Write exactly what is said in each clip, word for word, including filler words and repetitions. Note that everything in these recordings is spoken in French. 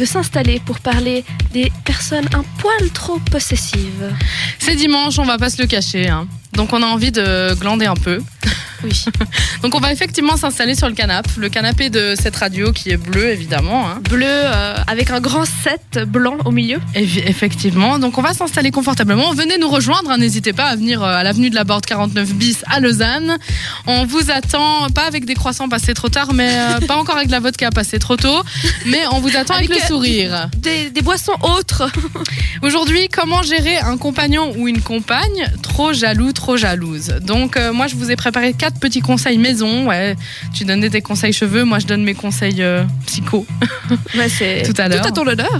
de s'installer pour parler des personnes un poil trop possessives. C'est dimanche, on va pas se le cacher, hein. Donc on a envie de glander un peu. Oui. Donc on va effectivement s'installer sur le canapé, le canapé de cette radio qui est bleu évidemment. Hein. Bleu euh, avec un grand set blanc au milieu. Et effectivement, donc on va s'installer confortablement. Venez nous rejoindre, hein. N'hésitez pas à venir à l'avenue de la Borde quarante-neuf bis à Lausanne. On vous attend, pas avec des croissants passés trop tard, mais euh, pas encore avec la vodka passée trop tôt, mais on vous attend avec, avec le sourire. Des, des boissons autres. Aujourd'hui, comment gérer un compagnon ou une compagne trop jaloux, trop jalouse. Donc euh, moi je vous ai préparé quatre petits conseils maison, ouais. Tu donnais tes conseils cheveux, moi je donne mes conseils euh, psycho. Ouais, c'est tout à l'heure. Tout à ton honneur.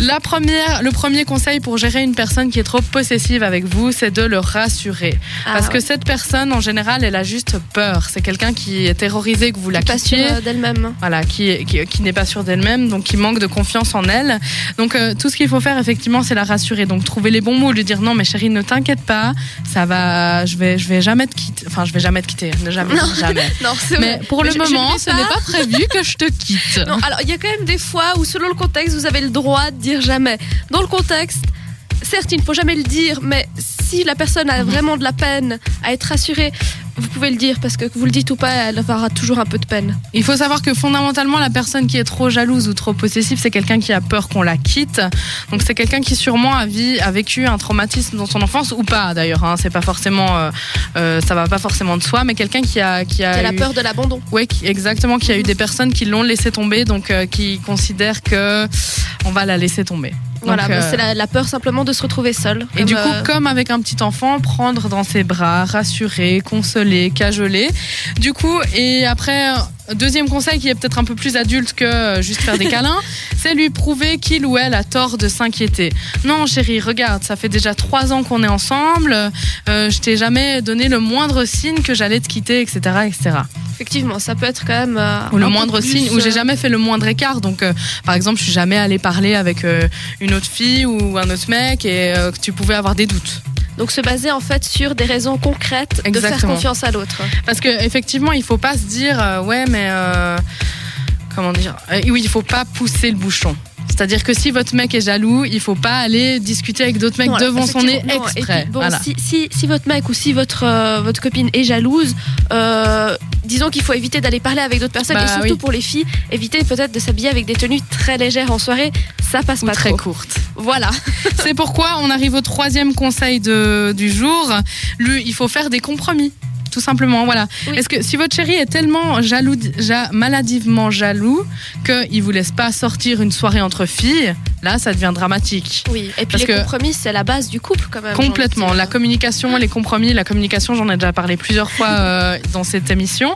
La première, le premier conseil pour gérer une personne qui est trop possessive avec vous, c'est de le rassurer. Ah, Parce ouais. que cette personne, en général, elle a juste peur. C'est quelqu'un qui est terrorisé, que vous la quittiez. Qui n'est pas sûre d'elle-même. Voilà, qui, qui, qui n'est pas sûre d'elle-même, donc qui manque de confiance en elle. Donc euh, tout ce qu'il faut faire, effectivement, c'est la rassurer. Donc trouver les bons mots, lui dire non, mais chérie, ne t'inquiète pas, ça va, je vais, je vais jamais te quitter. Enfin, je vais jamais te quitter. Ne jamais, non. jamais. Non, c'est mais vrai. Pour mais le je, moment, je ce pas. n'est pas prévu que je te quitte. Non, alors, il y a quand même des fois où, selon le contexte, vous avez le droit de dire jamais. Dans le contexte, certes, il ne faut jamais le dire, mais si la personne a vraiment de la peine à être rassurée, vous pouvez le dire, parce que vous le dites ou pas, elle aura toujours un peu de peine. Il faut savoir que fondamentalement, la personne qui est trop jalouse ou trop possessive, c'est quelqu'un qui a peur qu'on la quitte. Donc c'est quelqu'un qui sûrement a, vie, a vécu un traumatisme dans son enfance, ou pas d'ailleurs, hein. C'est pas forcément, euh, euh, ça va pas forcément de soi, mais quelqu'un qui a... Qui a, qui a eu... la peur de l'abandon. Oui, exactement, qui a mmh. eu des personnes qui l'ont laissé tomber, donc euh, qui considèrent qu'on va la laisser tomber. Donc, voilà, euh... c'est la, la peur simplement de se retrouver seule. Et du coup, euh... comme avec un petit enfant, prendre dans ses bras, rassurer, consoler, cajoler. Du coup, et après... Deuxième conseil qui est peut-être un peu plus adulte que juste faire des câlins, c'est lui prouver qu'il ou elle a tort de s'inquiéter. Non chérie, regarde, ça fait déjà trois ans qu'on est ensemble, euh, je t'ai jamais donné le moindre signe que j'allais te quitter, et cetera, et cetera. Effectivement, ça peut être quand même euh, ou le moindre signe, euh... ou j'ai jamais fait le moindre écart. Donc, euh, par exemple, je suis jamais allée parler avec euh, une autre fille ou un autre mec et euh, tu pouvais avoir des doutes. Donc se baser en fait sur des raisons concrètes. Exactement. De faire confiance à l'autre. Parce qu'effectivement, il ne faut pas se dire euh, ouais mais euh, comment dire euh, oui, il ne faut pas pousser le bouchon. C'est-à-dire que si votre mec est jaloux, il ne faut pas aller discuter avec d'autres mecs non, devant son nez exprès. Puis, bon, voilà. si, si, si votre mec ou si votre, euh, votre copine est jalouse, euh, disons qu'il faut éviter d'aller parler avec d'autres personnes. Bah, et surtout oui. pour les filles, éviter peut-être de s'habiller avec des tenues très légères en soirée. Ça passe ou pas très trop. courte. Voilà. C'est pourquoi on arrive au troisième conseil de, du jour. Lui, il faut faire des compromis. Tout simplement, voilà. Oui. Est-ce que si votre chéri est tellement jaloux, ja, maladivement jaloux qu'il ne vous laisse pas sortir une soirée entre filles, là, ça devient dramatique. Oui, et puis parce les compromis, c'est la base du couple quand même. Complètement. La communication, les compromis, la communication, j'en ai déjà parlé plusieurs fois euh, dans cette émission.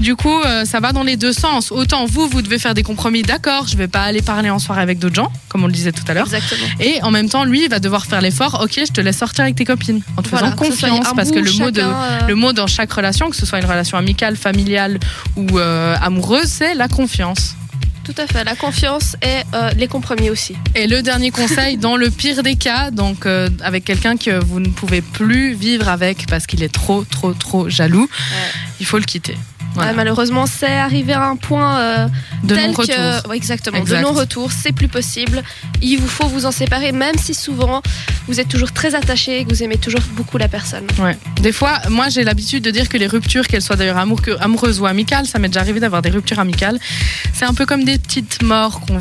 Du coup, euh, ça va dans les deux sens. Autant vous, vous devez faire des compromis, d'accord, je ne vais pas aller parler en soirée avec d'autres gens, comme on le disait tout à l'heure. Exactement. Et en même temps, lui, il va devoir faire l'effort, ok, je te laisse sortir avec tes copines, en te voilà, faisant confiance, que parce que le mot, de, euh... le mot dans chaque relation, que ce soit une relation amicale, familiale ou euh, amoureuse, c'est la confiance. Tout à fait, la confiance et euh, les compromis aussi. Et le dernier conseil, dans le pire des cas, donc euh, avec quelqu'un que vous ne pouvez plus vivre avec parce qu'il est trop, trop, trop jaloux, ouais. il faut le quitter. Voilà. Ouais, malheureusement, c'est arrivé à un point euh, de tel non-retour. Que, ouais, exactement, exact. de non-retour, c'est plus possible. Il vous faut vous en séparer, même si souvent vous êtes toujours très attaché et que vous aimez toujours beaucoup la personne. Ouais. Des fois, moi j'ai l'habitude de dire que les ruptures, qu'elles soient d'ailleurs amoureuses ou amicales, ça m'est déjà arrivé d'avoir des ruptures amicales, c'est un peu comme des petites morts qu'on